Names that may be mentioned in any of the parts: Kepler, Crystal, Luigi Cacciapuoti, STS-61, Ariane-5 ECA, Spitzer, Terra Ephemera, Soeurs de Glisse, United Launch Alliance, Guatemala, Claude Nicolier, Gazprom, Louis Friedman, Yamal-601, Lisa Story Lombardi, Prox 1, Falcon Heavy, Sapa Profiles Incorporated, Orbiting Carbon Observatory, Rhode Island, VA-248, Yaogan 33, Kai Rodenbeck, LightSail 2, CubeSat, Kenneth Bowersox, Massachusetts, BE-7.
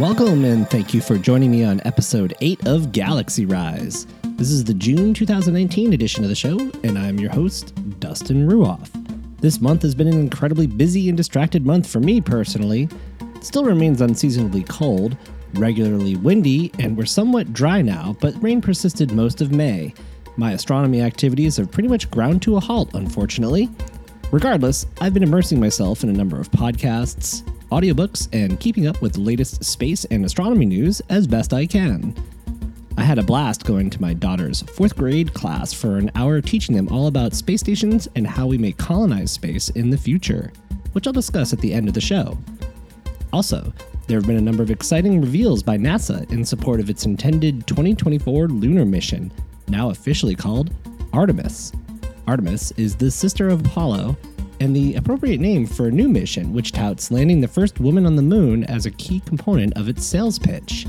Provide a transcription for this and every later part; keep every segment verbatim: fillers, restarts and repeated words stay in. Welcome and thank you for joining me on episode eight of Galaxy Rise. This is the June twenty nineteen edition of the show, and I'm your host, Dustin Ruoff. This month has been an incredibly busy and distracted month for me personally. It still remains unseasonably cold, regularly windy, and we're somewhat dry now, but rain persisted most of May. My astronomy activities have pretty much ground to a halt, unfortunately. Regardless, I've been immersing myself in a number of podcasts, audiobooks, and keeping up with the latest space and astronomy news as best I can. I had a blast going to my daughter's fourth grade class for an hour teaching them all about space stations and how we may colonize space in the future, which I'll discuss at the end of the show. Also, there have been a number of exciting reveals by NASA in support of its intended twenty twenty-four lunar mission, now officially called Artemis. Artemis is the sister of Apollo, and the appropriate name for a new mission, which touts landing the first woman on the moon as a key component of its sales pitch.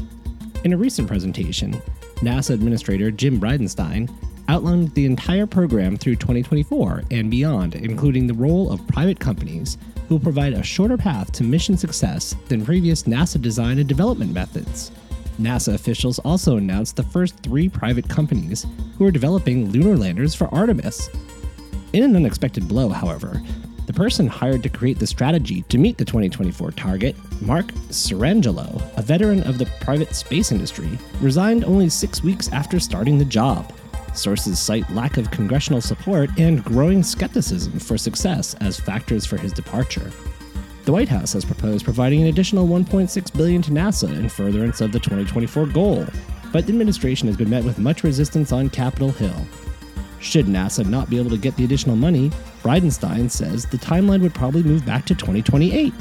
In a recent presentation, NASA Administrator Jim Bridenstine outlined the entire program through twenty twenty-four and beyond, including the role of private companies who will provide a shorter path to mission success than previous NASA design and development methods. NASA officials also announced the first three private companies who are developing lunar landers for Artemis. In an unexpected blow, however, the person hired to create the strategy to meet the twenty twenty-four target, Mark Serangelo, a veteran of the private space industry, resigned only six weeks after starting the job. Sources cite lack of congressional support and growing skepticism for success as factors for his departure. The White House has proposed providing an additional one point six billion dollars to NASA in furtherance of the twenty twenty-four goal, but the administration has been met with much resistance on Capitol Hill. Should NASA not be able to get the additional money, Bridenstine says the timeline would probably move back to twenty twenty-eight.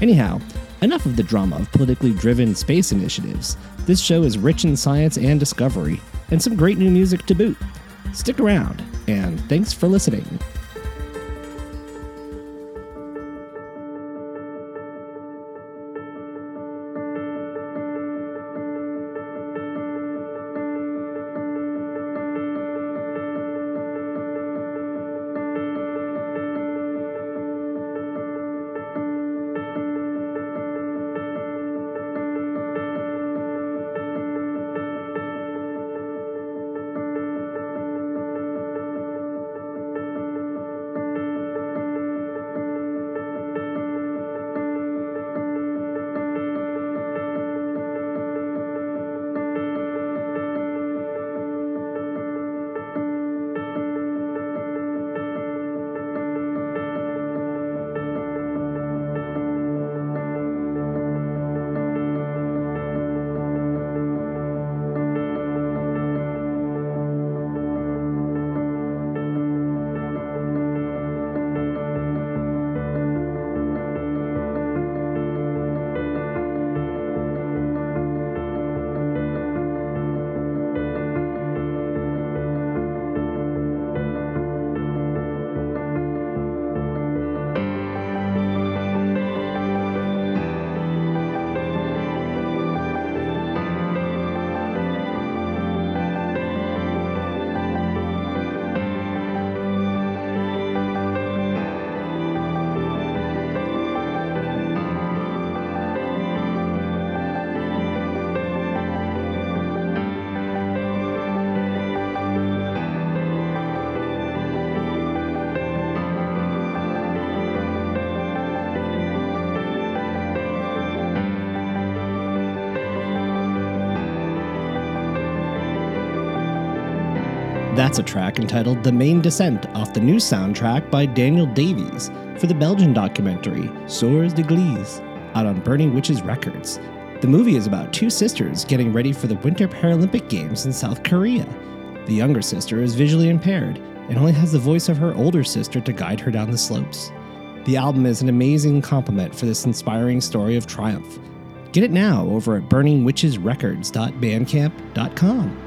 Anyhow, enough of the drama of politically driven space initiatives. This show is rich in science and discovery, and some great new music to boot. Stick around, and thanks for listening. That's a track entitled The Main Descent off the new soundtrack by Daniel Davies for the Belgian documentary Soeurs de Glisse, out on Burning Witches Records. The movie is about two sisters getting ready for the Winter Paralympic Games in South Korea. The younger sister is visually impaired and only has the voice of her older sister to guide her down the slopes. The album is an amazing compliment for this inspiring story of triumph. Get it now over at burning witches records dot bandcamp dot com.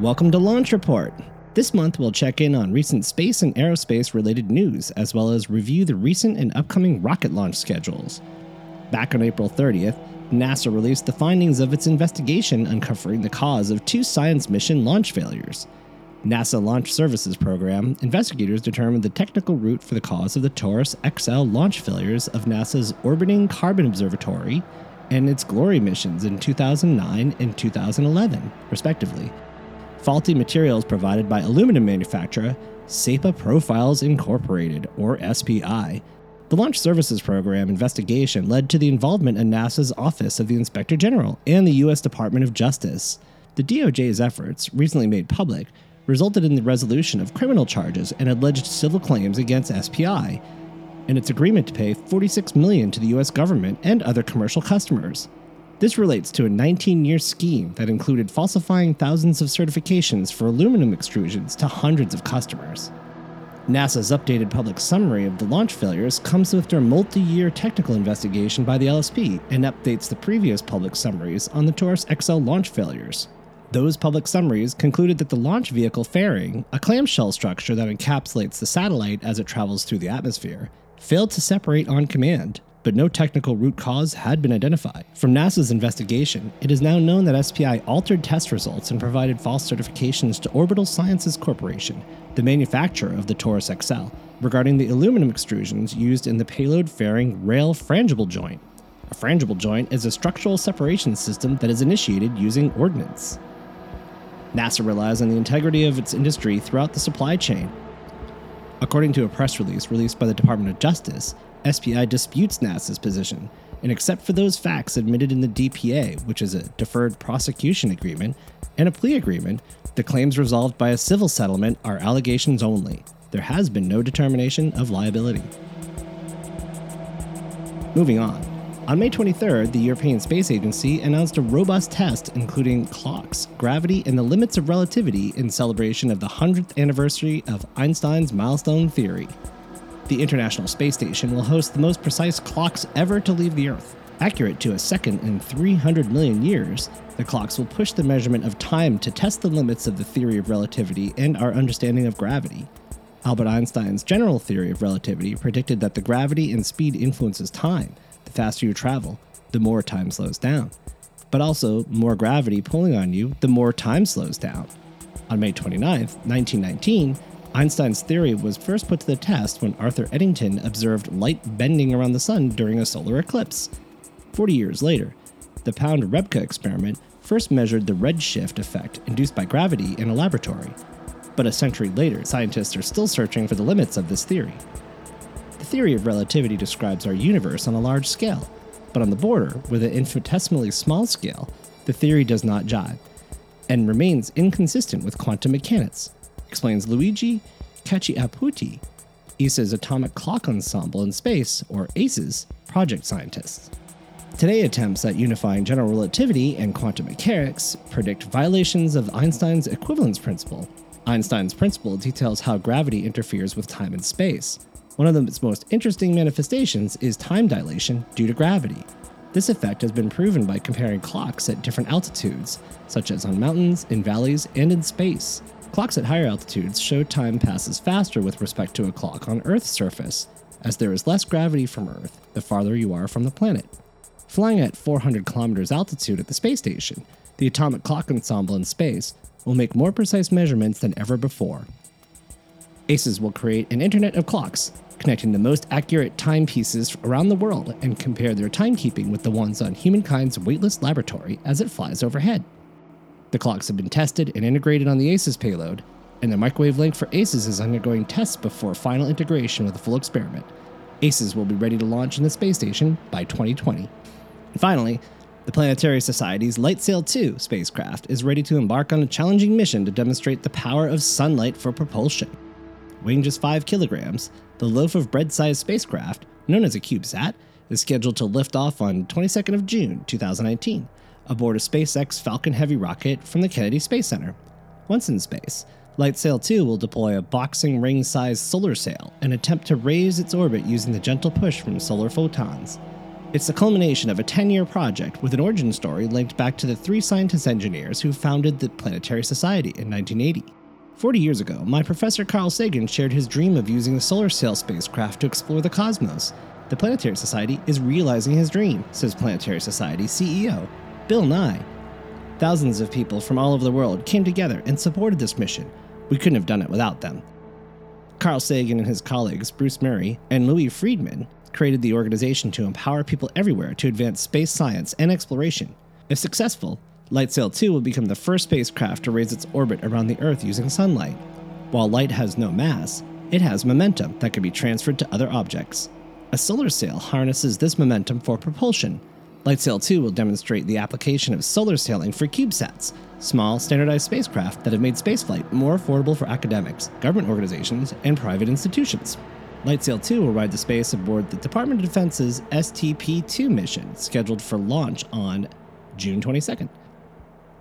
Welcome to Launch Report. This month, we'll check in on recent space and aerospace-related news, as well as review the recent and upcoming rocket launch schedules. Back on April thirtieth, NASA released the findings of its investigation uncovering the cause of two science mission launch failures. NASA Launch Services Program, investigators determined the technical route for the cause of the Taurus X L launch failures of NASA's Orbiting Carbon Observatory and its Glory missions in two thousand nine and two thousand eleven, respectively. Faulty materials provided by aluminum manufacturer Sapa Profiles Incorporated, or S P I. The Launch Services Program investigation led to the involvement in NASA's Office of the Inspector General and the U S Department of Justice. The D O J's efforts, recently made public, resulted in the resolution of criminal charges and alleged civil claims against S P I, and its agreement to pay forty-six million dollars to the U S government and other commercial customers. This relates to a nineteen-year scheme that included falsifying thousands of certifications for aluminum extrusions to hundreds of customers. NASA's updated public summary of the launch failures comes after a multi-year technical investigation by the L S P and updates the previous public summaries on the Taurus X L launch failures. Those public summaries concluded that the launch vehicle fairing, a clamshell structure that encapsulates the satellite as it travels through the atmosphere, failed to separate on command, but no technical root cause had been identified. From NASA's investigation, it is now known that S P I altered test results and provided false certifications to Orbital Sciences Corporation, the manufacturer of the Taurus X L, regarding the aluminum extrusions used in the payload fairing rail frangible joint. A frangible joint is a structural separation system that is initiated using ordnance. NASA relies on the integrity of its industry throughout the supply chain. According to a press release released by the Department of Justice, S P I disputes NASA's position, and except for those facts admitted in the D P A, which is a deferred prosecution agreement, and a plea agreement, the claims resolved by a civil settlement are allegations only. There has been no determination of liability. Moving on. On May twenty-third, the European Space Agency announced a robust test including clocks, gravity, and the limits of relativity in celebration of the one hundredth anniversary of Einstein's milestone theory. The International Space Station will host the most precise clocks ever to leave the Earth. Accurate to a second in three hundred million years, the clocks will push the measurement of time to test the limits of the theory of relativity and our understanding of gravity. Albert Einstein's general theory of relativity predicted that the gravity and speed influences time. The faster you travel, the more time slows down. But also, more gravity pulling on you, the more time slows down. On May twenty-ninth, nineteen nineteen, Einstein's theory was first put to the test when Arthur Eddington observed light bending around the sun during a solar eclipse. Forty years later, the Pound-Rebka experiment first measured the redshift effect induced by gravity in a laboratory. But a century later, scientists are still searching for the limits of this theory. The theory of relativity describes our universe on a large scale, but on the border, with an infinitesimally small scale, the theory does not jive, and remains inconsistent with quantum mechanics, explains Luigi Cacciapuoti, E S A's Atomic Clock Ensemble in Space, or ACES, project scientists. Today, attempts at unifying general relativity and quantum mechanics predict violations of Einstein's equivalence principle. Einstein's principle details how gravity interferes with time and space. One of its most interesting manifestations is time dilation due to gravity. This effect has been proven by comparing clocks at different altitudes, such as on mountains, in valleys, and in space. Clocks at higher altitudes show time passes faster with respect to a clock on Earth's surface, as there is less gravity from Earth the farther you are from the planet. Flying at four hundred kilometers altitude at the space station, the Atomic Clock Ensemble in Space will make more precise measurements than ever before. ACES will create an internet of clocks, connecting the most accurate timepieces around the world and compare their timekeeping with the ones on humankind's weightless laboratory as it flies overhead. The clocks have been tested and integrated on the ACES payload, and the microwave link for ACES is undergoing tests before final integration with the full experiment. ACES will be ready to launch in the space station by twenty twenty. And finally, the Planetary Society's LightSail two spacecraft is ready to embark on a challenging mission to demonstrate the power of sunlight for propulsion. Weighing just five kilograms, the loaf of bread-sized spacecraft, known as a CubeSat, is scheduled to lift off on twenty-second of June, two thousand nineteen, aboard a SpaceX Falcon Heavy rocket from the Kennedy Space Center. Once in space, LightSail two will deploy a boxing ring-sized solar sail and attempt to raise its orbit using the gentle push from solar photons. It's the culmination of a ten-year project with an origin story linked back to the three scientist engineers who founded the Planetary Society in nineteen eighty. Forty years ago, my professor Carl Sagan shared his dream of using a solar sail spacecraft to explore the cosmos. The Planetary Society is realizing his dream, says Planetary Society C E O Bill Nye. Thousands of people from all over the world came together and supported this mission, We couldn't have done it without them. Carl Sagan and his colleagues, Bruce Murray and Louis Friedman, created the organization to empower people everywhere to advance space science and exploration. If successful, LightSail two will become the first spacecraft to raise its orbit around the Earth using sunlight. While light has no mass, it has momentum that can be transferred to other objects. A solar sail harnesses this momentum for propulsion. LightSail two will demonstrate the application of solar sailing for CubeSats, small, standardized spacecraft that have made spaceflight more affordable for academics, government organizations, and private institutions. LightSail two will ride the space aboard the Department of Defense's S T P two mission, scheduled for launch on June twenty-second.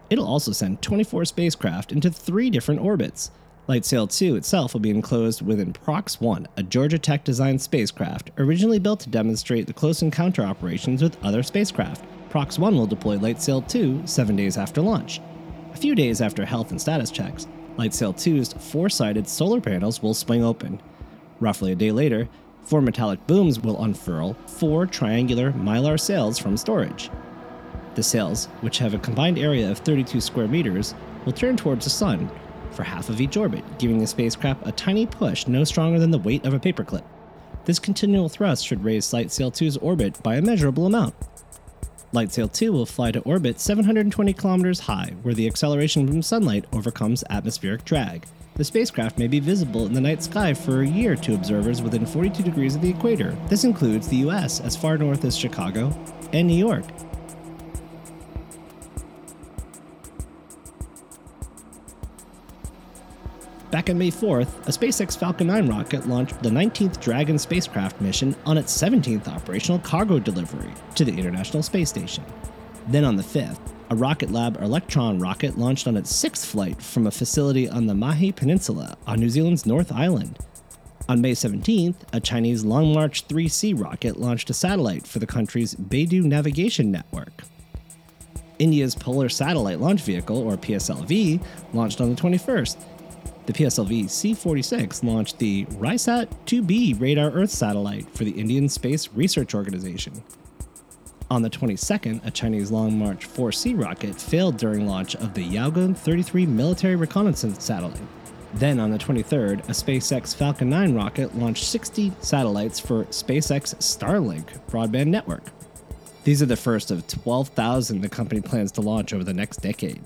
It'll also send twenty-four spacecraft into three different orbits. LightSail two itself will be enclosed within Prox one, a Georgia Tech-designed spacecraft originally built to demonstrate the close encounter operations with other spacecraft. Prox one will deploy LightSail two seven days after launch. A few days after health and status checks, LightSail two's four-sided solar panels will swing open. Roughly a day later, four metallic booms will unfurl four triangular mylar sails from storage. The sails, which have a combined area of thirty-two square meters, will turn towards the sun for half of each orbit, giving the spacecraft a tiny push no stronger than the weight of a paperclip. This continual thrust should raise LightSail two's orbit by a measurable amount. LightSail two will fly to orbit seven hundred twenty kilometers high, where the acceleration from sunlight overcomes atmospheric drag. The spacecraft may be visible in the night sky for a year to observers within forty-two degrees of the equator. This includes the U S as far north as Chicago and New York. Back on May fourth, a SpaceX Falcon nine rocket launched the nineteenth Dragon spacecraft mission on its seventeenth operational cargo delivery to the International Space Station. Then on the fifth, a Rocket Lab Electron rocket launched on its sixth flight from a facility on the Mahi Peninsula on New Zealand's North Island. On May seventeenth, a Chinese Long March three C rocket launched a satellite for the country's Beidou Navigation Network. India's Polar Satellite Launch Vehicle, or P S L V, launched on the twenty-first. The P S L V C forty-six launched the RISAT two B radar Earth satellite for the Indian Space Research Organization. On the twenty-second, a Chinese Long March four C rocket failed during launch of the Yaogan thirty-three military reconnaissance satellite. Then on the twenty-third, a SpaceX Falcon nine rocket launched sixty satellites for SpaceX Starlink broadband network. These are the first of twelve thousand the company plans to launch over the next decade.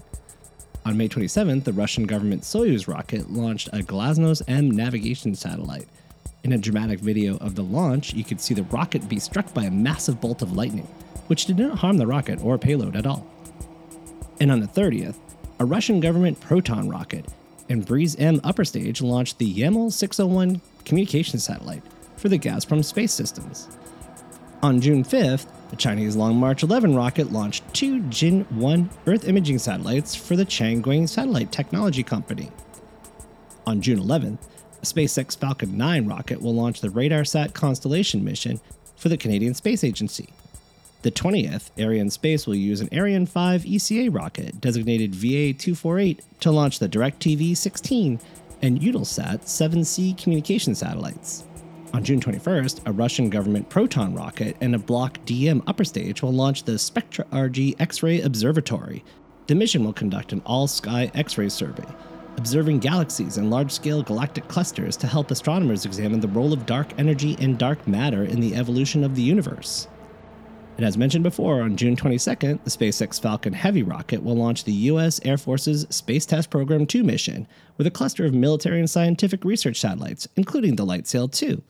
On May twenty-seventh, the Russian government Soyuz rocket launched a Glasnost M navigation satellite. In a dramatic video of the launch, you could see the rocket be struck by a massive bolt of lightning, which did not harm the rocket or payload at all. And on the thirtieth, a Russian government Proton rocket and Breeze M upper stage launched the Yamal six oh one communications satellite for the Gazprom Space Systems. On June fifth, a Chinese Long March eleven rocket launched two Jin one Earth imaging satellites for the Chang'e Satellite Technology Company. On June eleventh, a SpaceX Falcon nine rocket will launch the RadarSat Constellation mission for the Canadian Space Agency. The twentieth, Ariane Space will use an Ariane five E C A rocket, designated V A two forty-eight, to launch the DirecTV sixteen and Eutelsat seven C communication satellites. On June twenty-first, a Russian government Proton rocket and a Block D M upper stage will launch the Spectra R G X-ray Observatory. The mission will conduct an all-sky X-ray survey, observing galaxies and large-scale galactic clusters to help astronomers examine the role of dark energy and dark matter in the evolution of the universe. And as mentioned before, on June twenty-second, the SpaceX Falcon Heavy rocket will launch the U S Air Force's Space Test Program two mission with a cluster of military and scientific research satellites, including the LightSail two.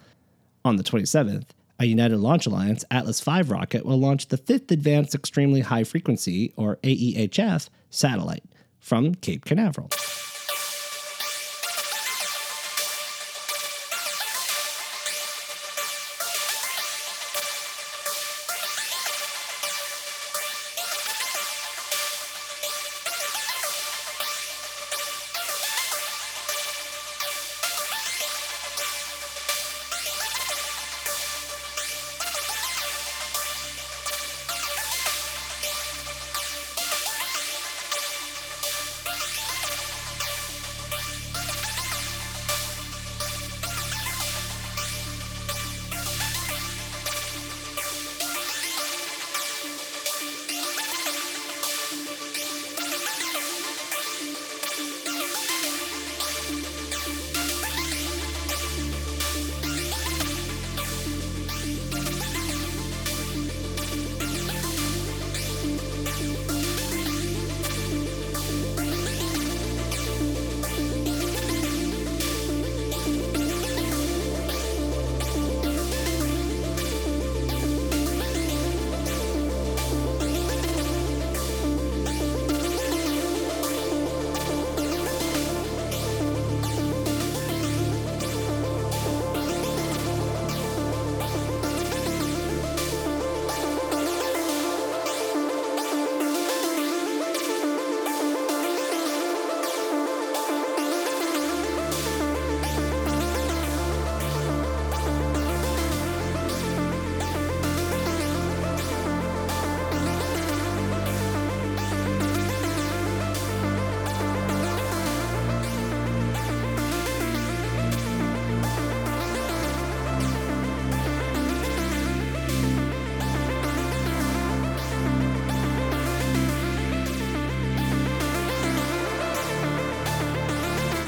On the twenty-seventh, a United Launch Alliance Atlas five rocket will launch the fifth Advanced Extremely High Frequency, or A E H F, satellite from Cape Canaveral.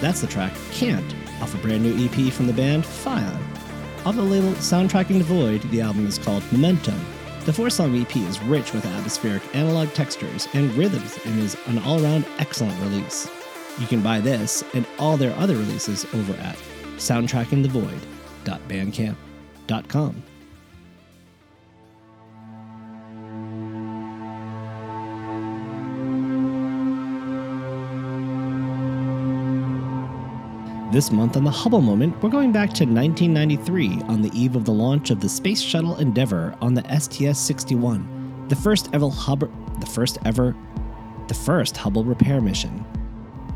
That's the track Can't, off a brand new E P from the band Fire. Off the label Soundtracking the Void, the album is called Momentum. The four-song E P is rich with atmospheric analog textures and rhythms and is an all-around excellent release. You can buy this and all their other releases over at soundtracking the void dot bandcamp dot com. This month on the Hubble Moment, we're going back to nineteen ninety-three on the eve of the launch of the Space Shuttle Endeavour on the S T S sixty-one, the first ever Hubble, the first ever, the first Hubble repair mission.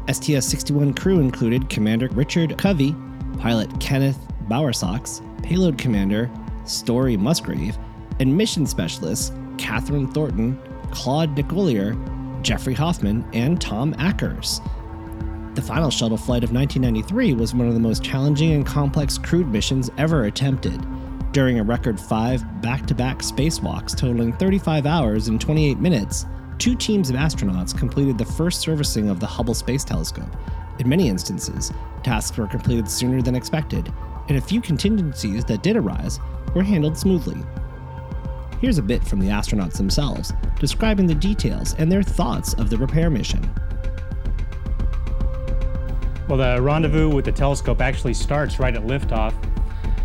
S T S sixty-one crew included Commander Richard Covey, pilot Kenneth Bowersox, payload commander Story Musgrave, and mission specialists Catherine Thornton, Claude Nicolier, Jeffrey Hoffman, and Tom Ackers. The final shuttle flight of nineteen ninety-three was one of the most challenging and complex crewed missions ever attempted. During a record five back-to-back spacewalks totaling thirty-five hours and twenty-eight minutes, two teams of astronauts completed the first servicing of the Hubble Space Telescope. In many instances, tasks were completed sooner than expected, and a few contingencies that did arise were handled smoothly. Here's a bit from the astronauts themselves, describing the details and their thoughts of the repair mission. Well, the rendezvous with the telescope actually starts right at liftoff.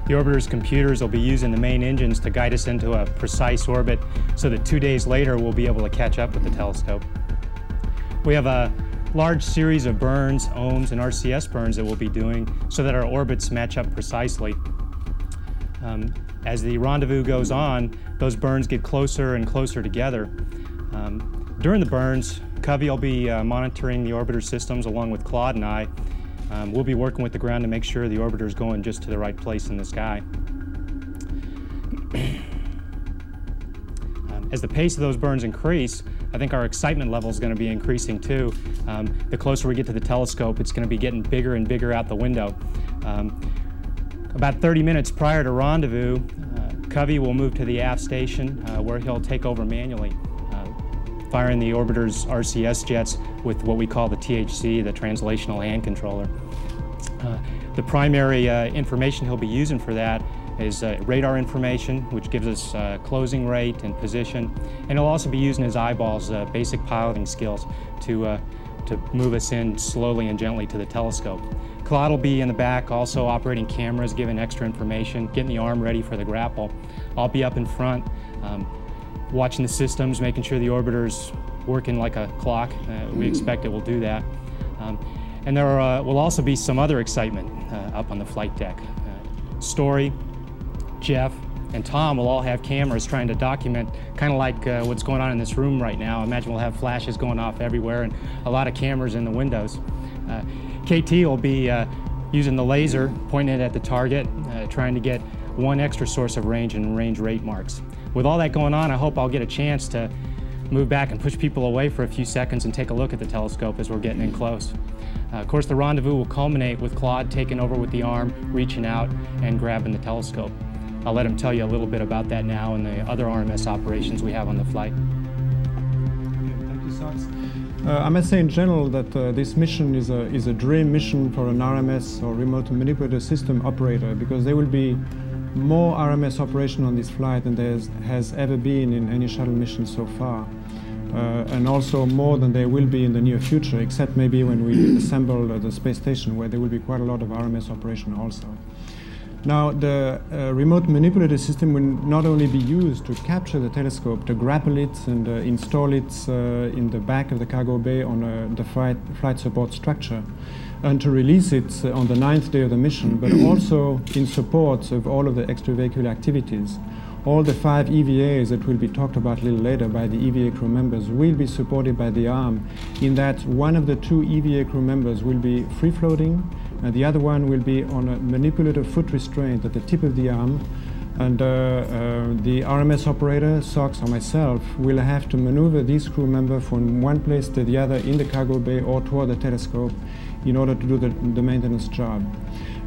The orbiter's computers will be using the main engines to guide us into a precise orbit so that two days later we'll be able to catch up with the telescope. We have a large series of burns, ohms, and R C S burns that we'll be doing so that our orbits match up precisely. Um, as the rendezvous goes on, those burns get closer and closer together. Um, during the burns, Covey will be uh, monitoring the orbiter systems along with Claude and I. Um, we'll be working with the ground to make sure the orbiter is going just to the right place in the sky. um, as the pace of those burns increase, I think our excitement level is going to be increasing too. Um, the closer we get to the telescope, it's going to be getting bigger and bigger out the window. Um, about thirty minutes prior to rendezvous, uh, Covey will move to the aft station uh, where he'll take over manually, firing the orbiter's R C S jets with what we call the T H C, the translational hand controller. Uh, the primary uh, information he'll be using for that is uh, radar information, which gives us uh, closing rate and position. And he'll also be using his eyeballs, uh, basic piloting skills, to, uh, to move us in slowly and gently to the telescope. Claude will be in the back also operating cameras, giving extra information, getting the arm ready for the grapple. I'll be up in front, um, watching the systems, making sure the orbiter's working like a clock. Uh, we expect it will do that. Um, and there are, uh, will also be some other excitement uh, up on the flight deck. Uh, Story, Jeff, and Tom will all have cameras trying to document kind of like uh, what's going on in this room right now. I imagine we'll have flashes going off everywhere and a lot of cameras in the windows. Uh, K T will be uh, using the laser, pointing it at the target, uh, trying to get one extra source of range and range rate marks. With all that going on, I hope I'll get a chance to move back and push people away for a few seconds and take a look at the telescope as we're getting in close. Uh, of course, the rendezvous will culminate with Claude taking over with the arm, reaching out, and grabbing the telescope. I'll let him tell you a little bit about that now and the other R M S operations we have on the flight. Okay, thank you, Sox. Uh, I must say in general that uh, this mission is a, is a dream mission for an R M S or remote manipulator system operator, because they will be more R M S operation on this flight than there has ever been in any shuttle mission so far, uh, and also more than there will be in the near future, except maybe when we assemble uh, the space station, where there will be quite a lot of R M S operation also. Now, the uh, remote manipulator system will not only be used to capture the telescope, to grapple it and uh, install it uh, in the back of the cargo bay on uh, the flight, flight support structure, and to release it on the ninth day of the mission, but also in support of all of the extravehicular activities. All the five E V As that will be talked about a little later by the E V A crew members will be supported by the arm, in that one of the two E V A crew members will be free-floating, and the other one will be on a manipulative foot restraint at the tip of the arm, and uh, uh, the R M S operator, Sox, or myself will have to maneuver this crew member from one place to the other in the cargo bay or toward the telescope, in order to do the, the maintenance job.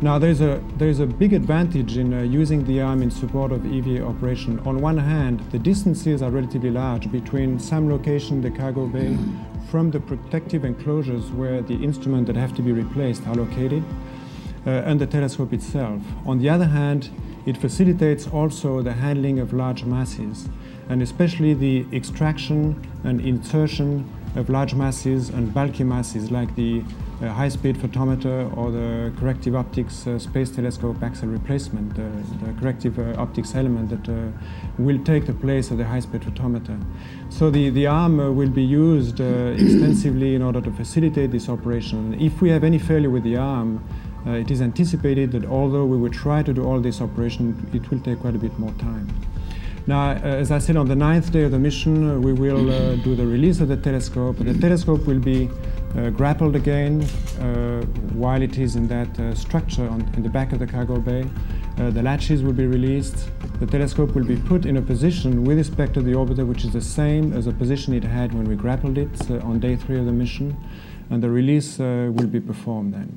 Now, there's a, there's a big advantage in uh, using the arm in support of E V A operation. On one hand, the distances are relatively large between some location, the cargo bay, from the protective enclosures where the instruments that have to be replaced are located, uh, and the telescope itself. On the other hand, it facilitates also the handling of large masses, and especially the extraction and insertion of large masses and bulky masses like the uh, high-speed photometer or the corrective optics uh, space telescope axial replacement, uh, the corrective uh, optics element that uh, will take the place of the high-speed photometer. So the, the arm uh, will be used uh, extensively in order to facilitate this operation. If we have any failure with the arm, Uh, it is anticipated that although we will try to do all this operation, it will take quite a bit more time. Now, uh, as I said, on the ninth day of the mission, uh, we will uh, do the release of the telescope. The telescope will be uh, grappled again uh, while it is in that uh, structure on, in the back of the cargo bay. Uh, the latches will be released. The telescope will be put in a position with respect to the orbiter, which is the same as the position it had when we grappled it uh, on day three of the mission. And the release uh, will be performed then.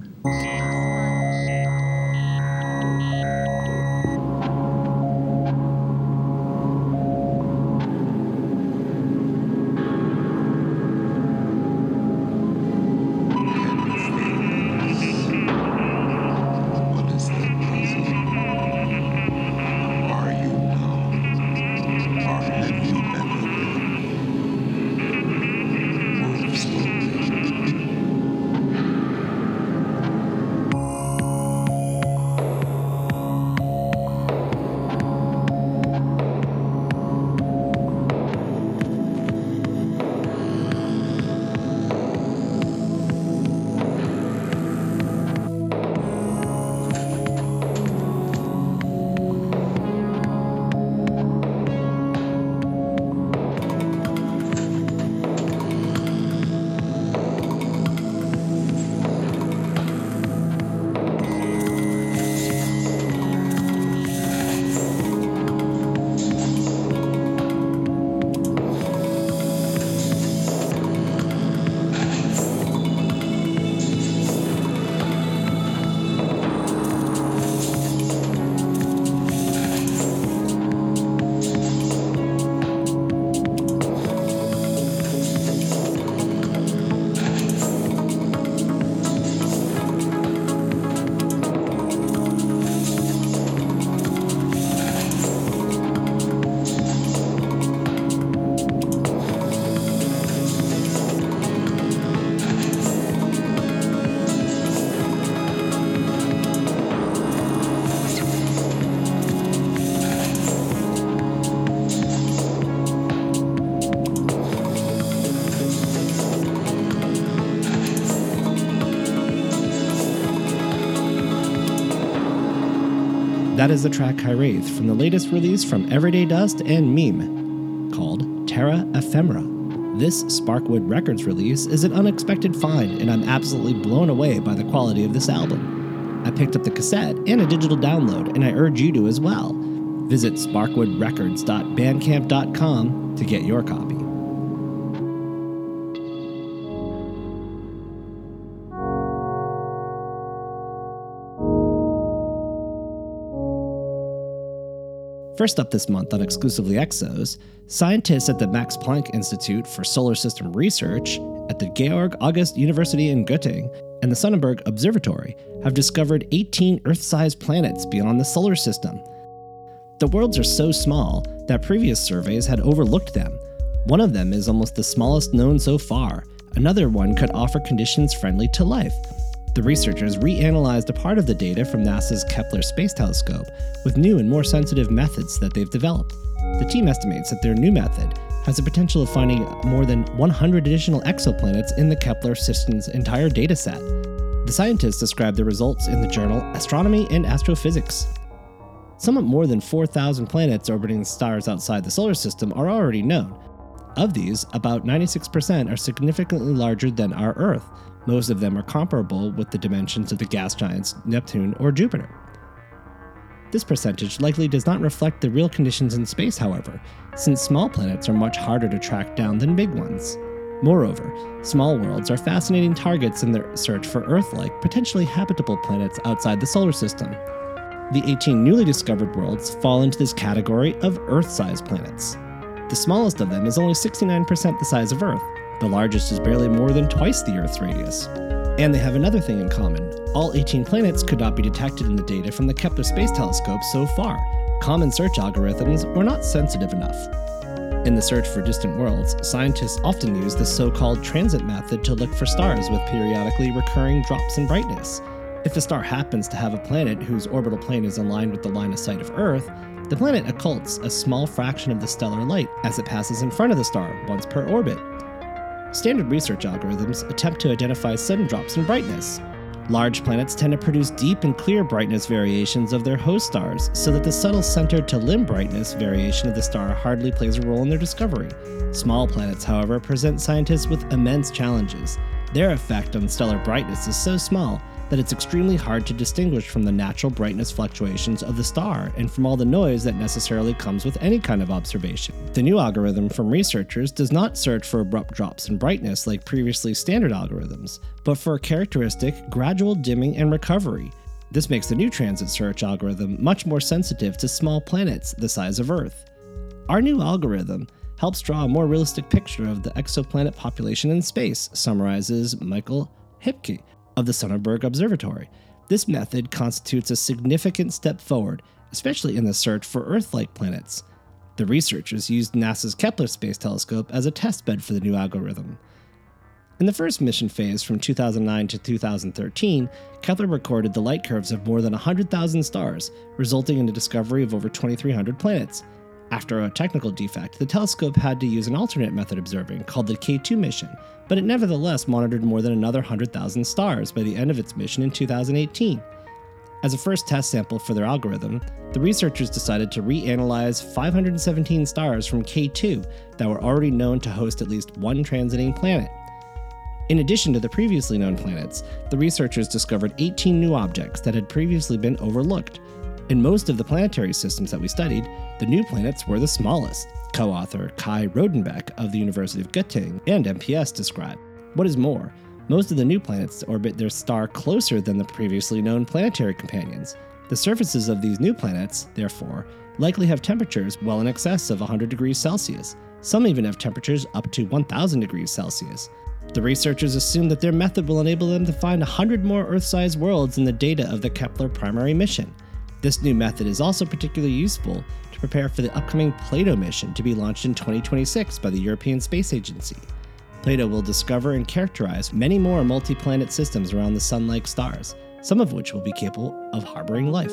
That is the track Kyrathe from the latest release from Everyday Dust and Meme, called Terra Ephemera. This Sparkwood Records release is an unexpected find, and I'm absolutely blown away by the quality of this album. I picked up the cassette and a digital download, and I urge you to as well. Visit sparkwood records dot bandcamp dot com to get your copy. First up this month on Exclusively Exos, scientists at the Max Planck Institute for Solar System Research at the Georg August University in Göttingen and the Sonnenberg Observatory have discovered eighteen Earth-sized planets beyond the solar system. The worlds are so small that previous surveys had overlooked them. One of them is almost the smallest known so far. Another one could offer conditions friendly to life. The researchers reanalyzed a part of the data from NASA's Kepler Space Telescope with new and more sensitive methods that they've developed. The team estimates that their new method has the potential of finding more than one hundred additional exoplanets in the Kepler system's entire dataset. The scientists described the results in the journal Astronomy and Astrophysics. Somewhat more than four thousand planets orbiting stars outside the solar system are already known. Of these, about ninety-six percent are significantly larger than our Earth. Most of them are comparable with the dimensions of the gas giants Neptune or Jupiter. This percentage likely does not reflect the real conditions in space, however, since small planets are much harder to track down than big ones. Moreover, small worlds are fascinating targets in their search for Earth-like, potentially habitable planets outside the solar system. The eighteen newly discovered worlds fall into this category of Earth-sized planets. The smallest of them is only sixty-nine percent the size of Earth, The largest is barely more than twice the Earth's radius. And they have another thing in common. All eighteen planets could not be detected in the data from the Kepler Space Telescope so far. Common search algorithms were not sensitive enough. In the search for distant worlds, scientists often use the so-called transit method to look for stars with periodically recurring drops in brightness. If a star happens to have a planet whose orbital plane is aligned with the line of sight of Earth, the planet occults a small fraction of the stellar light as it passes in front of the star once per orbit. Standard research algorithms attempt to identify sudden drops in brightness. Large planets tend to produce deep and clear brightness variations of their host stars, so that the subtle center-to-limb brightness variation of the star hardly plays a role in their discovery. Small planets, however, present scientists with immense challenges. Their effect on stellar brightness is so small that it's extremely hard to distinguish from the natural brightness fluctuations of the star and from all the noise that necessarily comes with any kind of observation. The new algorithm from researchers does not search for abrupt drops in brightness like previously standard algorithms, but for a characteristic gradual dimming and recovery. This makes the new transit search algorithm much more sensitive to small planets the size of Earth. Our new algorithm helps draw a more realistic picture of the exoplanet population in space, summarizes Michael Hipke of the Sonnenberg Observatory. This method constitutes a significant step forward, especially in the search for Earth-like planets. The researchers used NASA's Kepler Space Telescope as a testbed for the new algorithm. In the first mission phase from two thousand nine to two thousand thirteen, Kepler recorded the light curves of more than one hundred thousand stars, resulting in the discovery of over two thousand three hundred planets. After a technical defect, the telescope had to use an alternate method observing called the K two mission, but it nevertheless monitored more than another one hundred thousand stars by the end of its mission in two thousand eighteen. As a first test sample for their algorithm, the researchers decided to reanalyze five hundred seventeen stars from K two that were already known to host at least one transiting planet. In addition to the previously known planets, the researchers discovered eighteen new objects that had previously been overlooked. In most of the planetary systems that we studied, the new planets were the smallest, co-author Kai Rodenbeck of the University of Göttingen and M P S described. What is more, most of the new planets orbit their star closer than the previously known planetary companions. The surfaces of these new planets, therefore, likely have temperatures well in excess of one hundred degrees Celsius. Some even have temperatures up to one thousand degrees Celsius. The researchers assume that their method will enable them to find one hundred more Earth-sized worlds in the data of the Kepler primary mission. This new method is also particularly useful to prepare for the upcoming Plato mission to be launched in twenty twenty-six by the European Space Agency. Plato will discover and characterize many more multi-planet systems around the Sun-like stars, some of which will be capable of harboring life.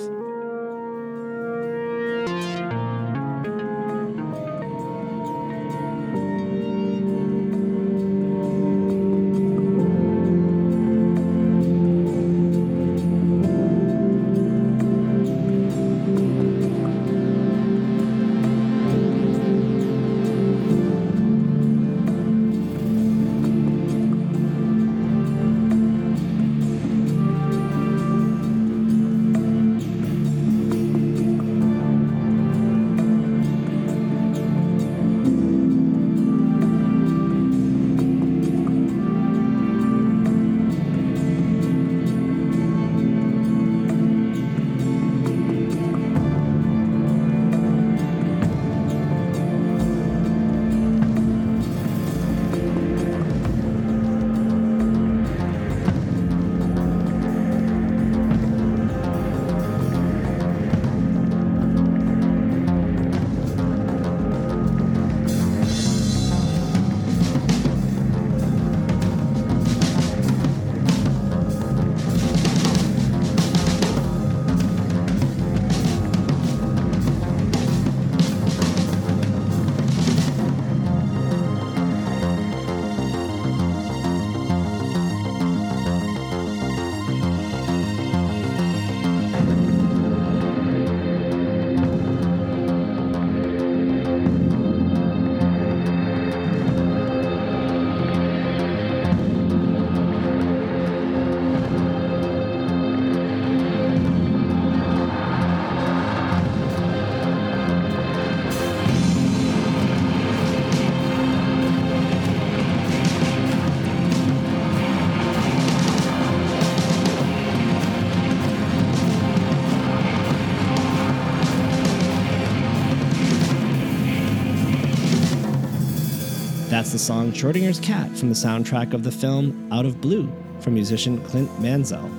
the song Schrodinger's Cat from the soundtrack of the film Out of Blue from musician Clint Mansell.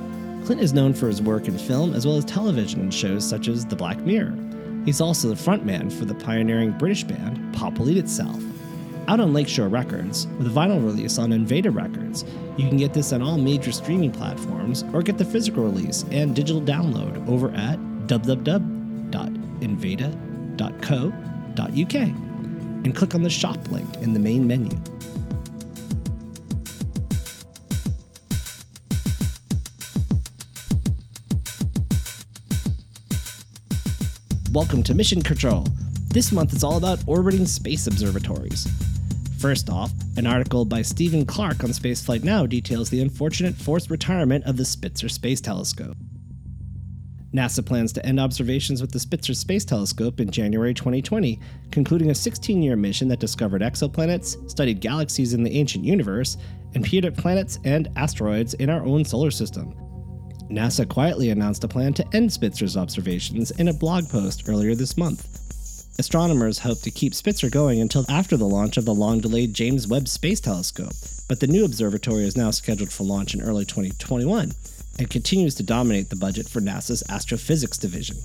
Clint is known for his work in film as well as television and shows such as The Black Mirror. He's also the frontman for the pioneering British band Poplite Itself. Out on Lakeshore Records, with a vinyl release on Invader Records, you can get this on all major streaming platforms or get the physical release and digital download over at w w w dot invada dot co dot u k and click on the shop link in the main menu. Welcome to Mission Control. This month it's all about orbiting space observatories. First off, an article by Stephen Clark on Spaceflight Now details the unfortunate forced retirement of the Spitzer Space Telescope. NASA plans to end observations with the Spitzer Space Telescope in January twenty twenty, concluding a sixteen-year mission that discovered exoplanets, studied galaxies in the ancient universe, and peered at planets and asteroids in our own solar system. NASA quietly announced a plan to end Spitzer's observations in a blog post earlier this month. Astronomers hoped to keep Spitzer going until after the launch of the long-delayed James Webb Space Telescope, but the new observatory is now scheduled for launch in early twenty twenty-one and continues to dominate the budget for NASA's astrophysics division.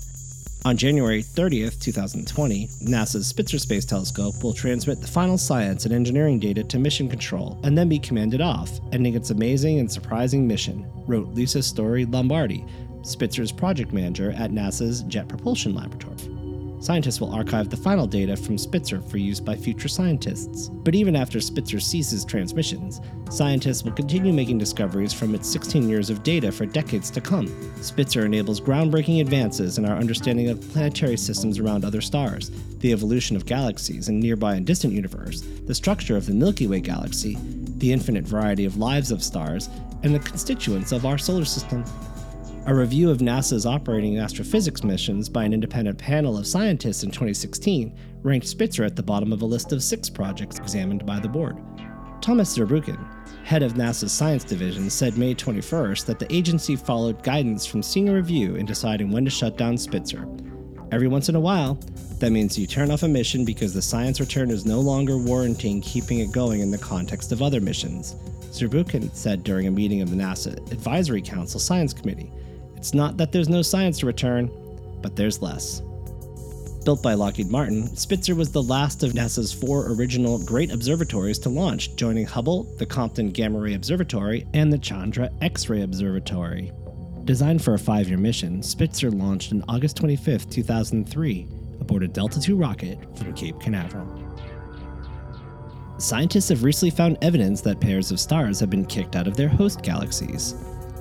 On January thirtieth, two thousand twenty, NASA's Spitzer Space Telescope will transmit the final science and engineering data to Mission Control and then be commanded off, ending its amazing and surprising mission, wrote Lisa Story Lombardi, Spitzer's project manager at NASA's Jet Propulsion Laboratory. Scientists will archive the final data from Spitzer for use by future scientists. But even after Spitzer ceases transmissions, scientists will continue making discoveries from its sixteen years of data for decades to come. Spitzer enables groundbreaking advances in our understanding of planetary systems around other stars, the evolution of galaxies in nearby and distant universe, the structure of the Milky Way galaxy, the infinite variety of lives of stars, and the constituents of our solar system. A review of NASA's operating astrophysics missions by an independent panel of scientists in twenty sixteen ranked Spitzer at the bottom of a list of six projects examined by the board. Thomas Zurbuchen, head of NASA's science division, said May twenty-first that the agency followed guidance from senior review in deciding when to shut down Spitzer. Every once in a while, that means you turn off a mission because the science return is no longer warranting keeping it going in the context of other missions, Zurbuchen said during a meeting of the NASA Advisory Council Science Committee. It's not that there's no science to return, but there's less. Built by Lockheed Martin, Spitzer was the last of NASA's four original great observatories to launch, joining Hubble, the Compton Gamma Ray Observatory, and the Chandra X-ray Observatory. Designed for a five-year mission, Spitzer launched on August twenty-fifth, two thousand three, aboard a Delta two rocket from Cape Canaveral. Scientists have recently found evidence that pairs of stars have been kicked out of their host galaxies.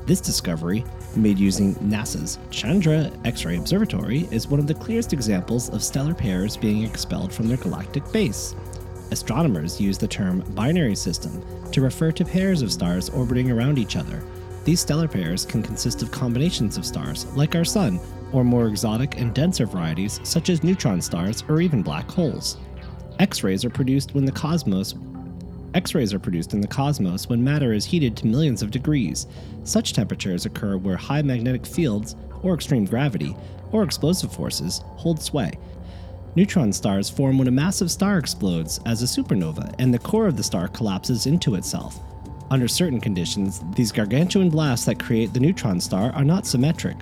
This discovery, made using NASA's Chandra X-ray Observatory, is one of the clearest examples of stellar pairs being expelled from their galactic base. Astronomers use the term binary system to refer to pairs of stars orbiting around each other. These stellar pairs can consist of combinations of stars, like our Sun, or more exotic and denser varieties, such as neutron stars or even black holes. X-rays are produced when the cosmos X-rays are produced in the cosmos when matter is heated to millions of degrees. Such temperatures occur where high magnetic fields, or extreme gravity, or explosive forces hold sway. Neutron stars form when a massive star explodes as a supernova and the core of the star collapses into itself. Under certain conditions, these gargantuan blasts that create the neutron star are not symmetric.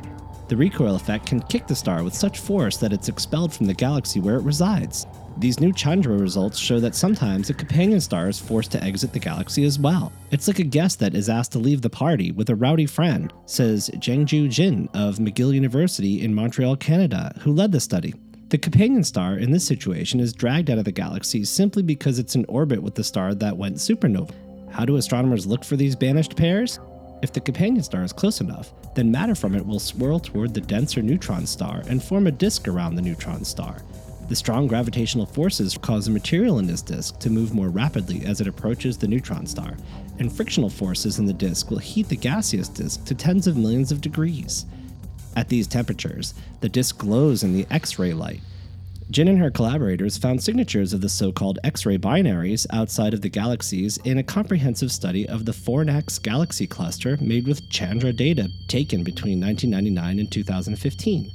The recoil effect can kick the star with such force that it's expelled from the galaxy where it resides. These new Chandra results show that sometimes a companion star is forced to exit the galaxy as well. It's like a guest that is asked to leave the party with a rowdy friend, says Zhengju Jin of McGill University in Montreal, Canada, who led the study. The companion star in this situation is dragged out of the galaxy simply because it's in orbit with the star that went supernova. How do astronomers look for these banished pairs? If the companion star is close enough, then matter from it will swirl toward the denser neutron star and form a disk around the neutron star. The strong gravitational forces cause the material in this disk to move more rapidly as it approaches the neutron star, and frictional forces in the disk will heat the gaseous disk to tens of millions of degrees. At these temperatures, the disk glows in the X-ray light. Jin and her collaborators found signatures of the so-called X-ray binaries outside of the galaxies in a comprehensive study of the Fornax galaxy cluster made with Chandra data taken between nineteen ninety-nine and two thousand fifteen.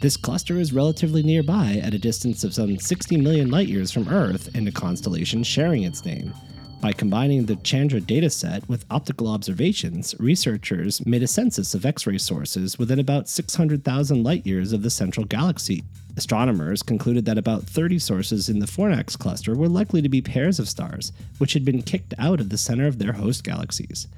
This cluster is relatively nearby at a distance of some sixty million light-years from Earth in the constellation sharing its name. By combining the Chandra dataset with optical observations, researchers made a census of X-ray sources within about six hundred thousand light-years of the central galaxy. Astronomers concluded that about thirty sources in the Fornax cluster were likely to be pairs of stars, which had been kicked out of the center of their host galaxies.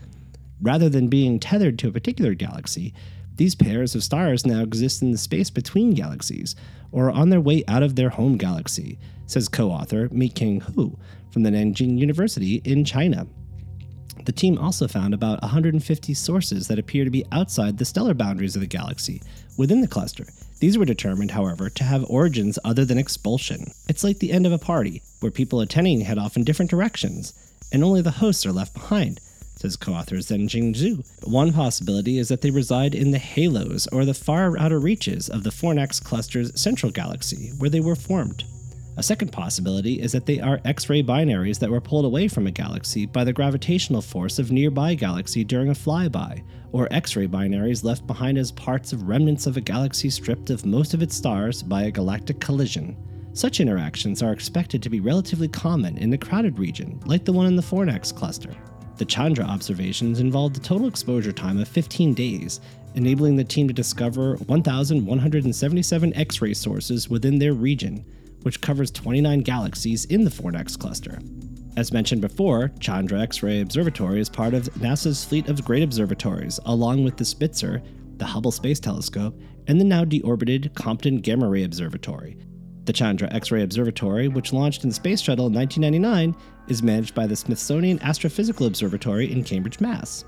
Rather than being tethered to a particular galaxy, these pairs of stars now exist in the space between galaxies, or are on their way out of their home galaxy, says co-author Mi King Hu from the Nanjing University in China. The team also found about one hundred fifty sources that appear to be outside the stellar boundaries of the galaxy, within the cluster. These were determined, however, to have origins other than expulsion. It's like the end of a party, where people attending head off in different directions, and only the hosts are left behind, says co-author Zhen Jingzhu. One possibility is that they reside in the halos, or the far outer reaches of the Fornax cluster's central galaxy, where they were formed. A second possibility is that they are X-ray binaries that were pulled away from a galaxy by the gravitational force of nearby galaxy during a flyby, or X-ray binaries left behind as parts of remnants of a galaxy stripped of most of its stars by a galactic collision. Such interactions are expected to be relatively common in the crowded region, like the one in the Fornax cluster. The Chandra observations involved a total exposure time of fifteen days, enabling the team to discover one thousand one hundred seventy-seven X-ray sources within their region, which covers twenty-nine galaxies in the Fornax cluster. As mentioned before, Chandra X-ray Observatory is part of NASA's fleet of great observatories, along with the Spitzer, the Hubble Space Telescope, and the now deorbited Compton Gamma Ray Observatory. The Chandra X-ray Observatory, which launched in the Space Shuttle in nineteen ninety-nine, is managed by the Smithsonian Astrophysical Observatory in Cambridge, Mass.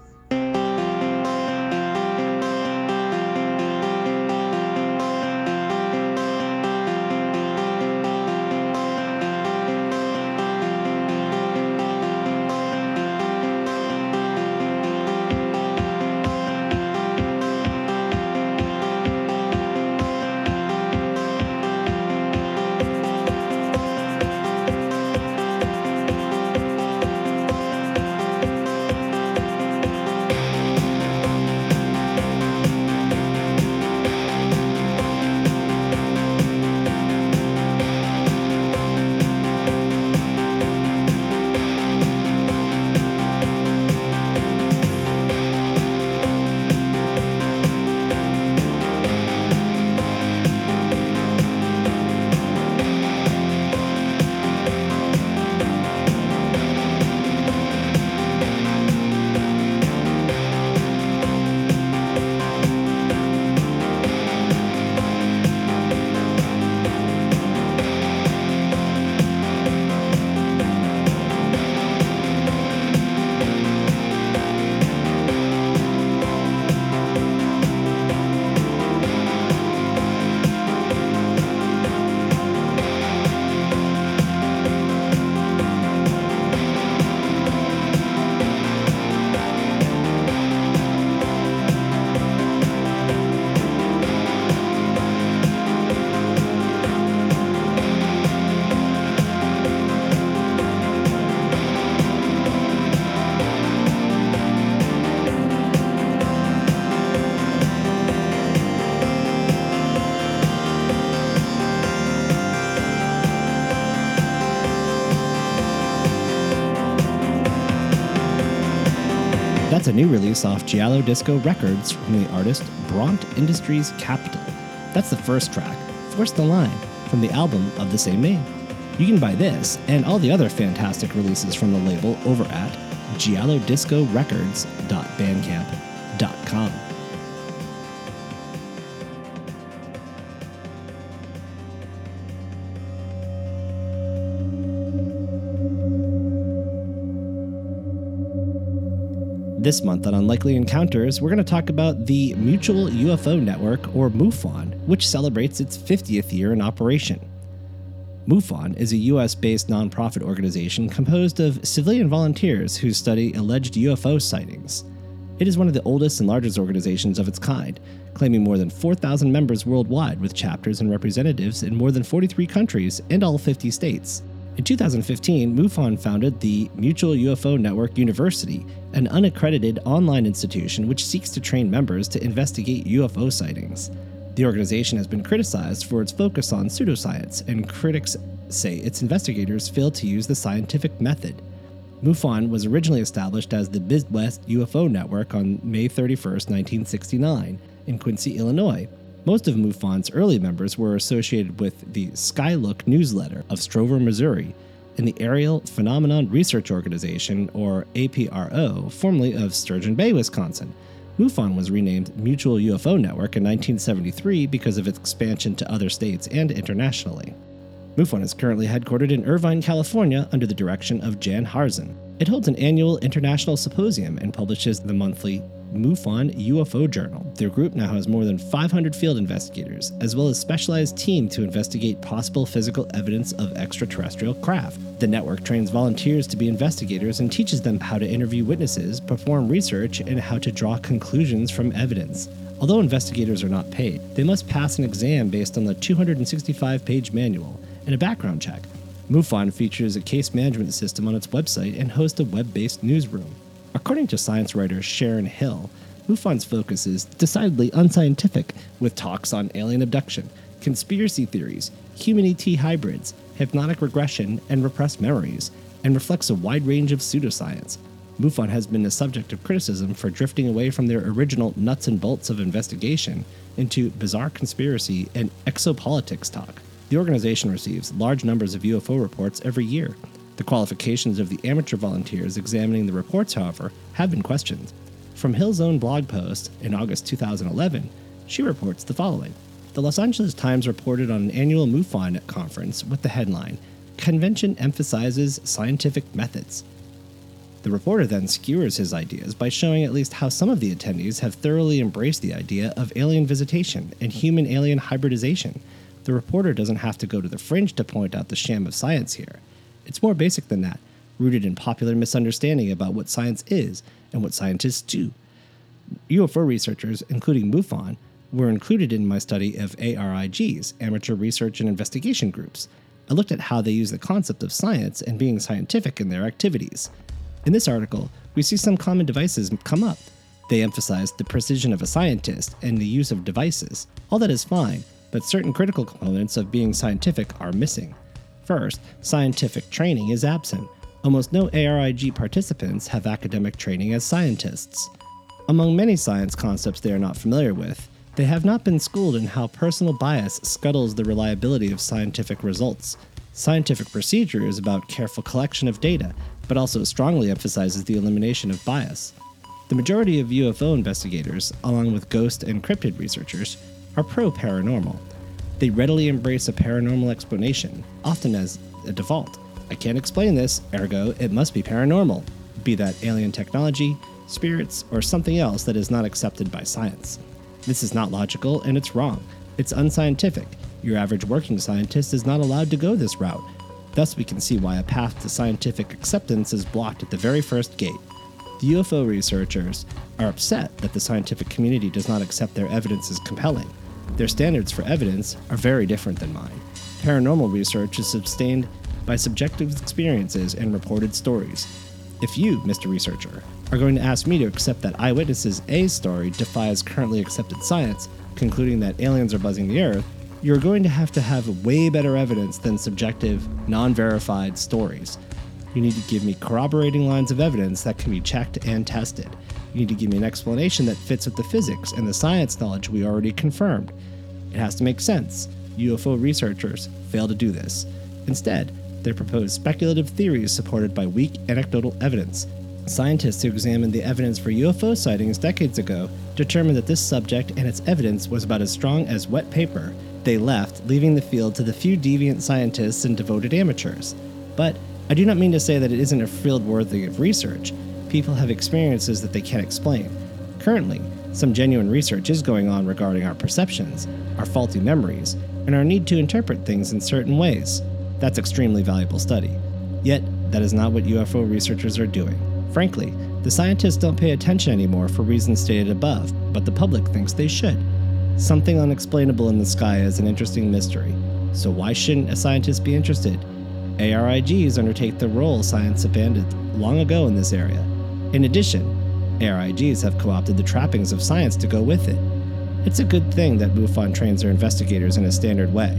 A new release off Giallo Disco Records from the artist Bront Industries Capital. That's the first track, Force the Line, from the album of the same name. You can buy this and all the other fantastic releases from the label over at giallo disco records dot bandcamp dot com. This month on Unlikely Encounters, we're going to talk about the Mutual U F O Network, or MUFON, which celebrates its fiftieth year in operation. MUFON is a U S-based nonprofit organization composed of civilian volunteers who study alleged U F O sightings. It is one of the oldest and largest organizations of its kind, claiming more than four thousand members worldwide, with chapters and representatives in more than forty-three countries and all fifty states. In two thousand fifteen, MUFON founded the Mutual U F O Network University, an unaccredited online institution which seeks to train members to investigate U F O sightings. The organization has been criticized for its focus on pseudoscience, and critics say its investigators fail to use the scientific method. MUFON was originally established as the Midwest U F O Network on May thirty-first, nineteen sixty-nine, in Quincy, Illinois. Most of MUFON's early members were associated with the Skylook newsletter of Strover, Missouri, and the Aerial Phenomenon Research Organization, or A P R O, formerly of Sturgeon Bay, Wisconsin. MUFON was renamed Mutual U F O Network in nineteen seventy-three because of its expansion to other states and internationally. MUFON is currently headquartered in Irvine, California, under the direction of Jan Harzen. It holds an annual international symposium and publishes the monthly MUFON U F O Journal. Their group now has more than five hundred field investigators, as well as a specialized team to investigate possible physical evidence of extraterrestrial craft. The network trains volunteers to be investigators and teaches them how to interview witnesses, perform research, and how to draw conclusions from evidence. Although investigators are not paid, they must pass an exam based on the two hundred sixty-five page manual and a background check. MUFON features a case management system on its website and hosts a web-based newsroom. According to science writer Sharon Hill, MUFON's focus is decidedly unscientific, with talks on alien abduction, conspiracy theories, human E T hybrids, hypnotic regression, and repressed memories, and reflects a wide range of pseudoscience. MUFON has been the subject of criticism for drifting away from their original nuts and bolts of investigation into bizarre conspiracy and exopolitics talk. The organization receives large numbers of U F O reports every year. The qualifications of the amateur volunteers examining the reports, however, have been questioned. From Hill's own blog post in August two thousand eleven, she reports the following. The Los Angeles Times reported on an annual MUFON conference with the headline, "Convention Emphasizes Scientific Methods." The reporter then skewers his ideas by showing at least how some of the attendees have thoroughly embraced the idea of alien visitation and human-alien hybridization. The reporter doesn't have to go to the fringe to point out the sham of science here. It's more basic than that, rooted in popular misunderstanding about what science is and what scientists do. U F O researchers, including MUFON, were included in my study of A R I Gs, amateur research and investigation groups. I looked at how they use the concept of science and being scientific in their activities. In this article, we see some common devices come up. They emphasize the precision of a scientist and the use of devices. All that is fine, but certain critical components of being scientific are missing. First, scientific training is absent. Almost no A R I G participants have academic training as scientists. Among many science concepts they are not familiar with, they have not been schooled in how personal bias scuttles the reliability of scientific results. Scientific procedure is about careful collection of data, but also strongly emphasizes the elimination of bias. The majority of U F O investigators, along with ghost and cryptid researchers, are pro-paranormal. They readily embrace a paranormal explanation, often as a default. I can't explain this, ergo it must be paranormal, be that alien technology, spirits, or something else that is not accepted by science. This is not logical and it's wrong. It's unscientific. Your average working scientist is not allowed to go this route. Thus we can see why a path to scientific acceptance is blocked at the very first gate. The U F O researchers are upset that the scientific community does not accept their evidence as compelling. Their standards for evidence are very different than mine. Paranormal research is sustained by subjective experiences and reported stories. If you, Mister Researcher, are going to ask me to accept that Eyewitnesses A's story defies currently accepted science, concluding that aliens are buzzing the Earth, you're going to have to have way better evidence than subjective, non-verified stories. You need to give me corroborating lines of evidence that can be checked and tested. You need to give me an explanation that fits with the physics and the science knowledge we already confirmed. It has to make sense. U F O researchers fail to do this. Instead, they propose speculative theories supported by weak anecdotal evidence. Scientists who examined the evidence for U F O sightings decades ago determined that this subject and its evidence was about as strong as wet paper. They left, leaving the field to the few deviant scientists and devoted amateurs. But I do not mean to say that it isn't a field worthy of research. People have experiences that they can't explain. Currently, some genuine research is going on regarding our perceptions, our faulty memories, and our need to interpret things in certain ways. That's extremely valuable study. Yet, that is not what U F O researchers are doing. Frankly, the scientists don't pay attention anymore for reasons stated above, but the public thinks they should. Something unexplainable in the sky is an interesting mystery. So why shouldn't a scientist be interested? A R I Gs undertake the role science abandoned long ago in this area. In addition, A R I Gs have co-opted the trappings of science to go with it. It's a good thing that MUFON trains their investigators in a standard way.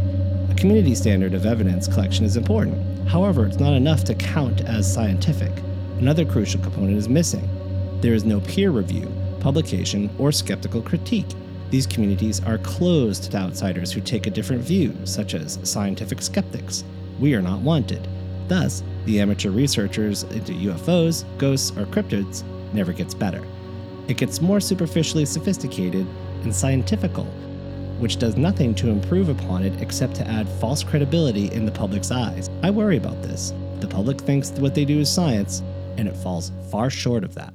A community standard of evidence collection is important. However, it's not enough to count as scientific. Another crucial component is missing. There is no peer review, publication, or skeptical critique. These communities are closed to outsiders who take a different view, such as scientific skeptics. We are not wanted. Thus, the amateur researchers into U F Os, ghosts, or cryptids never gets better. It gets more superficially sophisticated and scientifical, which does nothing to improve upon it except to add false credibility in the public's eyes. I worry about this. The public thinks what they do is science, and it falls far short of that.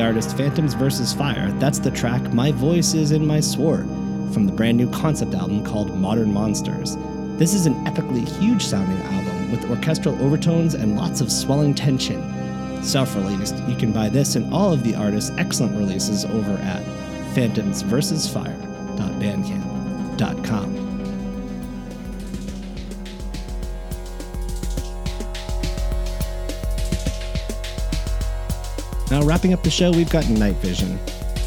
Artist Phantoms versus. Fire, that's the track My Voice Is in My Sword from the brand new concept album called Modern Monsters. This is an epically huge sounding album with orchestral overtones and lots of swelling tension. Self-released, you can buy this and all of the artist's excellent releases over at phantoms versus fire dot bandcamp dot com. Now, wrapping up the show, we've got Night Vision.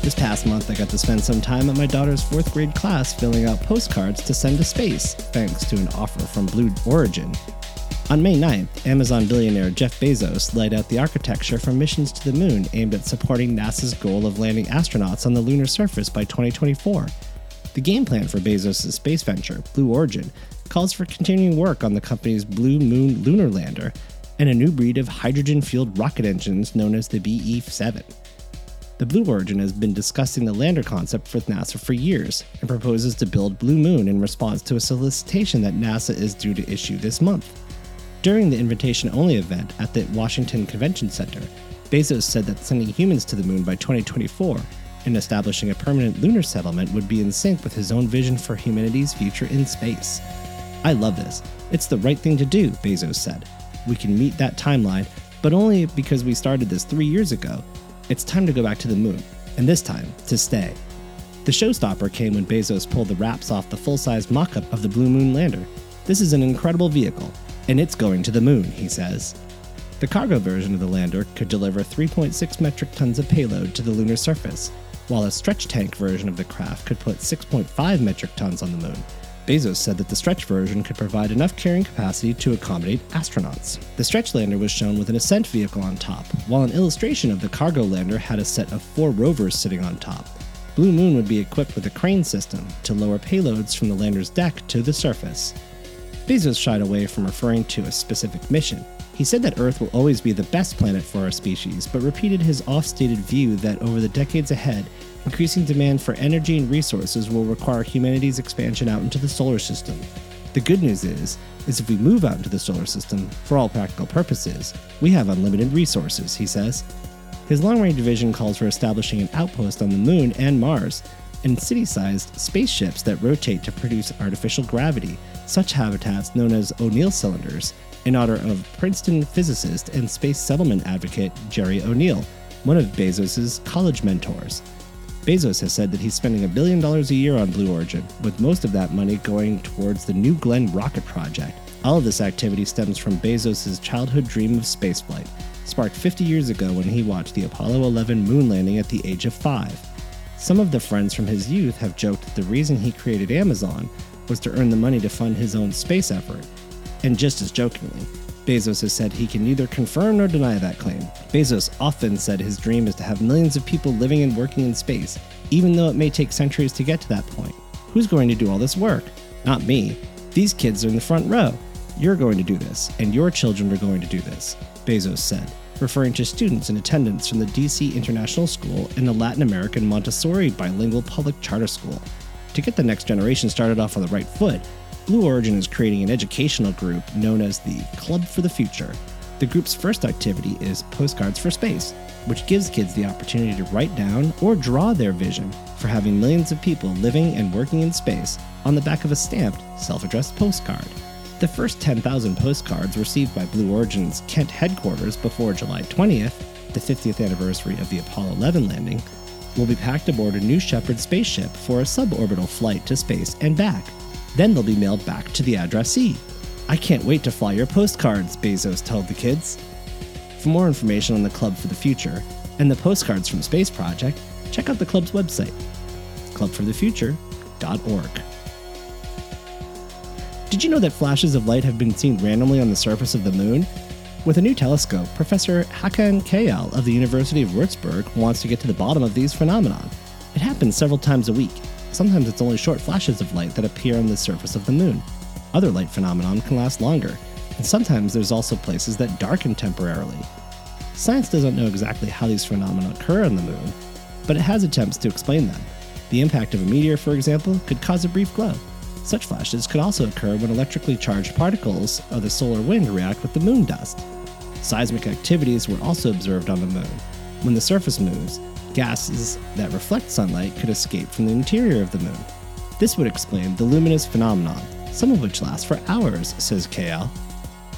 This past month, I got to spend some time at my daughter's fourth grade class filling out postcards to send to space, thanks to an offer from Blue Origin. On May ninth, Amazon billionaire Jeff Bezos laid out the architecture for missions to the moon aimed at supporting NASA's goal of landing astronauts on the lunar surface by twenty twenty-four. The game plan for Bezos' space venture, Blue Origin, calls for continuing work on the company's Blue Moon lunar lander, and a new breed of hydrogen-fueled rocket engines known as the B E seven. The Blue Origin has been discussing the lander concept with NASA for years and proposes to build Blue Moon in response to a solicitation that NASA is due to issue this month. During the invitation-only event at the Washington Convention Center, Bezos said that sending humans to the moon by twenty twenty-four and establishing a permanent lunar settlement would be in sync with his own vision for humanity's future in space. I love this. It's the right thing to do, Bezos said. We can meet that timeline, but only because we started this three years ago. It's time to go back to the moon, and this time, to stay. The showstopper came when Bezos pulled the wraps off the full-size mock-up of the Blue Moon lander. This is an incredible vehicle, and it's going to the moon, he says. The cargo version of the lander could deliver three point six metric tons of payload to the lunar surface, while a stretch tank version of the craft could put six point five metric tons on the moon. Bezos said that the stretch version could provide enough carrying capacity to accommodate astronauts. The stretch lander was shown with an ascent vehicle on top, while an illustration of the cargo lander had a set of four rovers sitting on top. Blue Moon would be equipped with a crane system to lower payloads from the lander's deck to the surface. Bezos shied away from referring to a specific mission. He said that Earth will always be the best planet for our species, but repeated his oft-stated view that over the decades ahead, increasing demand for energy and resources will require humanity's expansion out into the solar system. The good news is, is if we move out into the solar system, for all practical purposes, we have unlimited resources, he says. His long-range vision calls for establishing an outpost on the Moon and Mars, and city-sized spaceships that rotate to produce artificial gravity, such habitats known as O'Neill cylinders, in honor of Princeton physicist and space settlement advocate Jerry O'Neill, one of Bezos' college mentors. Bezos has said that he's spending a billion dollars a year on Blue Origin, with most of that money going towards the New Glenn rocket project. All of this activity stems from Bezos' childhood dream of spaceflight, sparked fifty years ago when he watched the Apollo eleven moon landing at the age of five. Some of the friends from his youth have joked that the reason he created Amazon was to earn the money to fund his own space effort. And just as jokingly, Bezos has said he can neither confirm nor deny that claim. Bezos often said his dream is to have millions of people living and working in space, even though it may take centuries to get to that point. Who's going to do all this work? Not me. These kids are in the front row. You're going to do this, and your children are going to do this, Bezos said, referring to students in attendance from the D C International School and the Latin American Montessori Bilingual Public Charter School. To get the next generation started off on the right foot, Blue Origin is creating an educational group known as the Club for the Future. The group's first activity is Postcards for Space, which gives kids the opportunity to write down or draw their vision for having millions of people living and working in space on the back of a stamped, self-addressed postcard. The first ten thousand postcards received by Blue Origin's Kent headquarters before July twentieth, the fiftieth anniversary of the Apollo eleven landing, will be packed aboard a New Shepard spaceship for a suborbital flight to space and back. Then they'll be mailed back to the addressee. I can't wait to fly your postcards, Bezos told the kids. For more information on the Club for the Future and the Postcards from Space project, check out the club's website, club for the future dot org. Did you know that flashes of light have been seen randomly on the surface of the moon? With a new telescope, Professor Hakan Kayal of the University of Würzburg wants to get to the bottom of these phenomena. It happens several times a week. Sometimes it's only short flashes of light that appear on the surface of the moon. Other light phenomena can last longer, and sometimes there's also places that darken temporarily. Science doesn't know exactly how these phenomena occur on the moon, but it has attempts to explain them. The impact of a meteor, for example, could cause a brief glow. Such flashes could also occur when electrically charged particles of the solar wind react with the moon dust. Seismic activities were also observed on the moon. When the surface moves, gases that reflect sunlight could escape from the interior of the moon. This would explain the luminous phenomenon, some of which lasts for hours, says K L.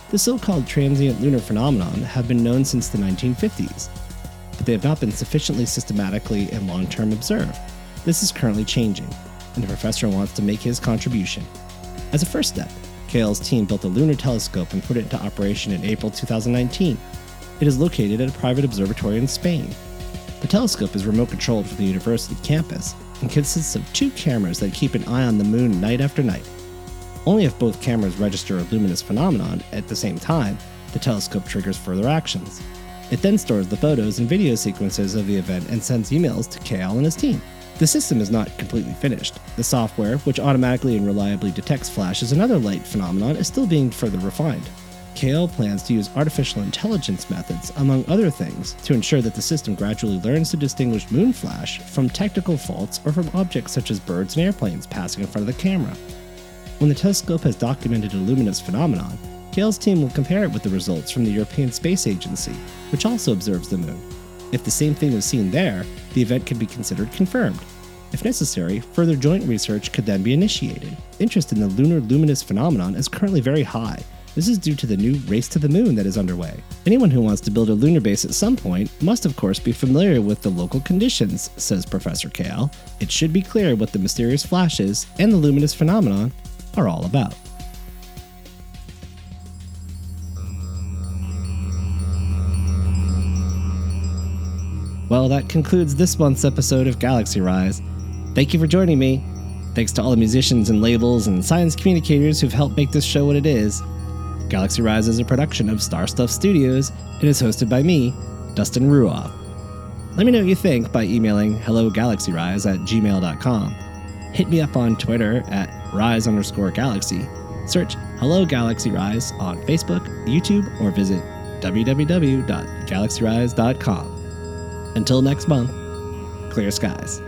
The so-called transient lunar phenomenon have been known since the nineteen fifties, but they have not been sufficiently systematically and long-term observed. This is currently changing, and the professor wants to make his contribution. As a first step, K L's team built a lunar telescope and put it into operation in April two thousand nineteen. It is located at a private observatory in Spain. The telescope is remote-controlled from the university campus and consists of two cameras that keep an eye on the moon night after night. Only if both cameras register a luminous phenomenon at the same time, the telescope triggers further actions. It then stores the photos and video sequences of the event and sends emails to K L and his team. The system is not completely finished. The software, which automatically and reliably detects flashes and other light phenomena, is still being further refined. K L plans to use artificial intelligence methods, among other things, to ensure that the system gradually learns to distinguish moon flash from technical faults or from objects such as birds and airplanes passing in front of the camera. When the telescope has documented a luminous phenomenon, K L's team will compare it with the results from the European Space Agency, which also observes the moon. If the same thing was seen there, the event could be considered confirmed. If necessary, further joint research could then be initiated. Interest in the lunar luminous phenomenon is currently very high. This is due to the new race to the moon that is underway. Anyone who wants to build a lunar base at some point must of course be familiar with the local conditions, says Professor Kale. It should be clear what the mysterious flashes and the luminous phenomenon are all about. Well, that concludes this month's episode of Galaxy Rise. Thank you for joining me. Thanks to all the musicians and labels and science communicators who've helped make this show what it is. Galaxy Rise is a production of Star Stuff Studios and is hosted by me, Dustin Ruoff. Let me know what you think by emailing hello galaxy rise at gmail dot com. Hit me up on Twitter at rise underscore galaxy. Search Hello Galaxy Rise on Facebook, YouTube, or visit w w w dot galaxy rise dot com. Until next month, clear skies.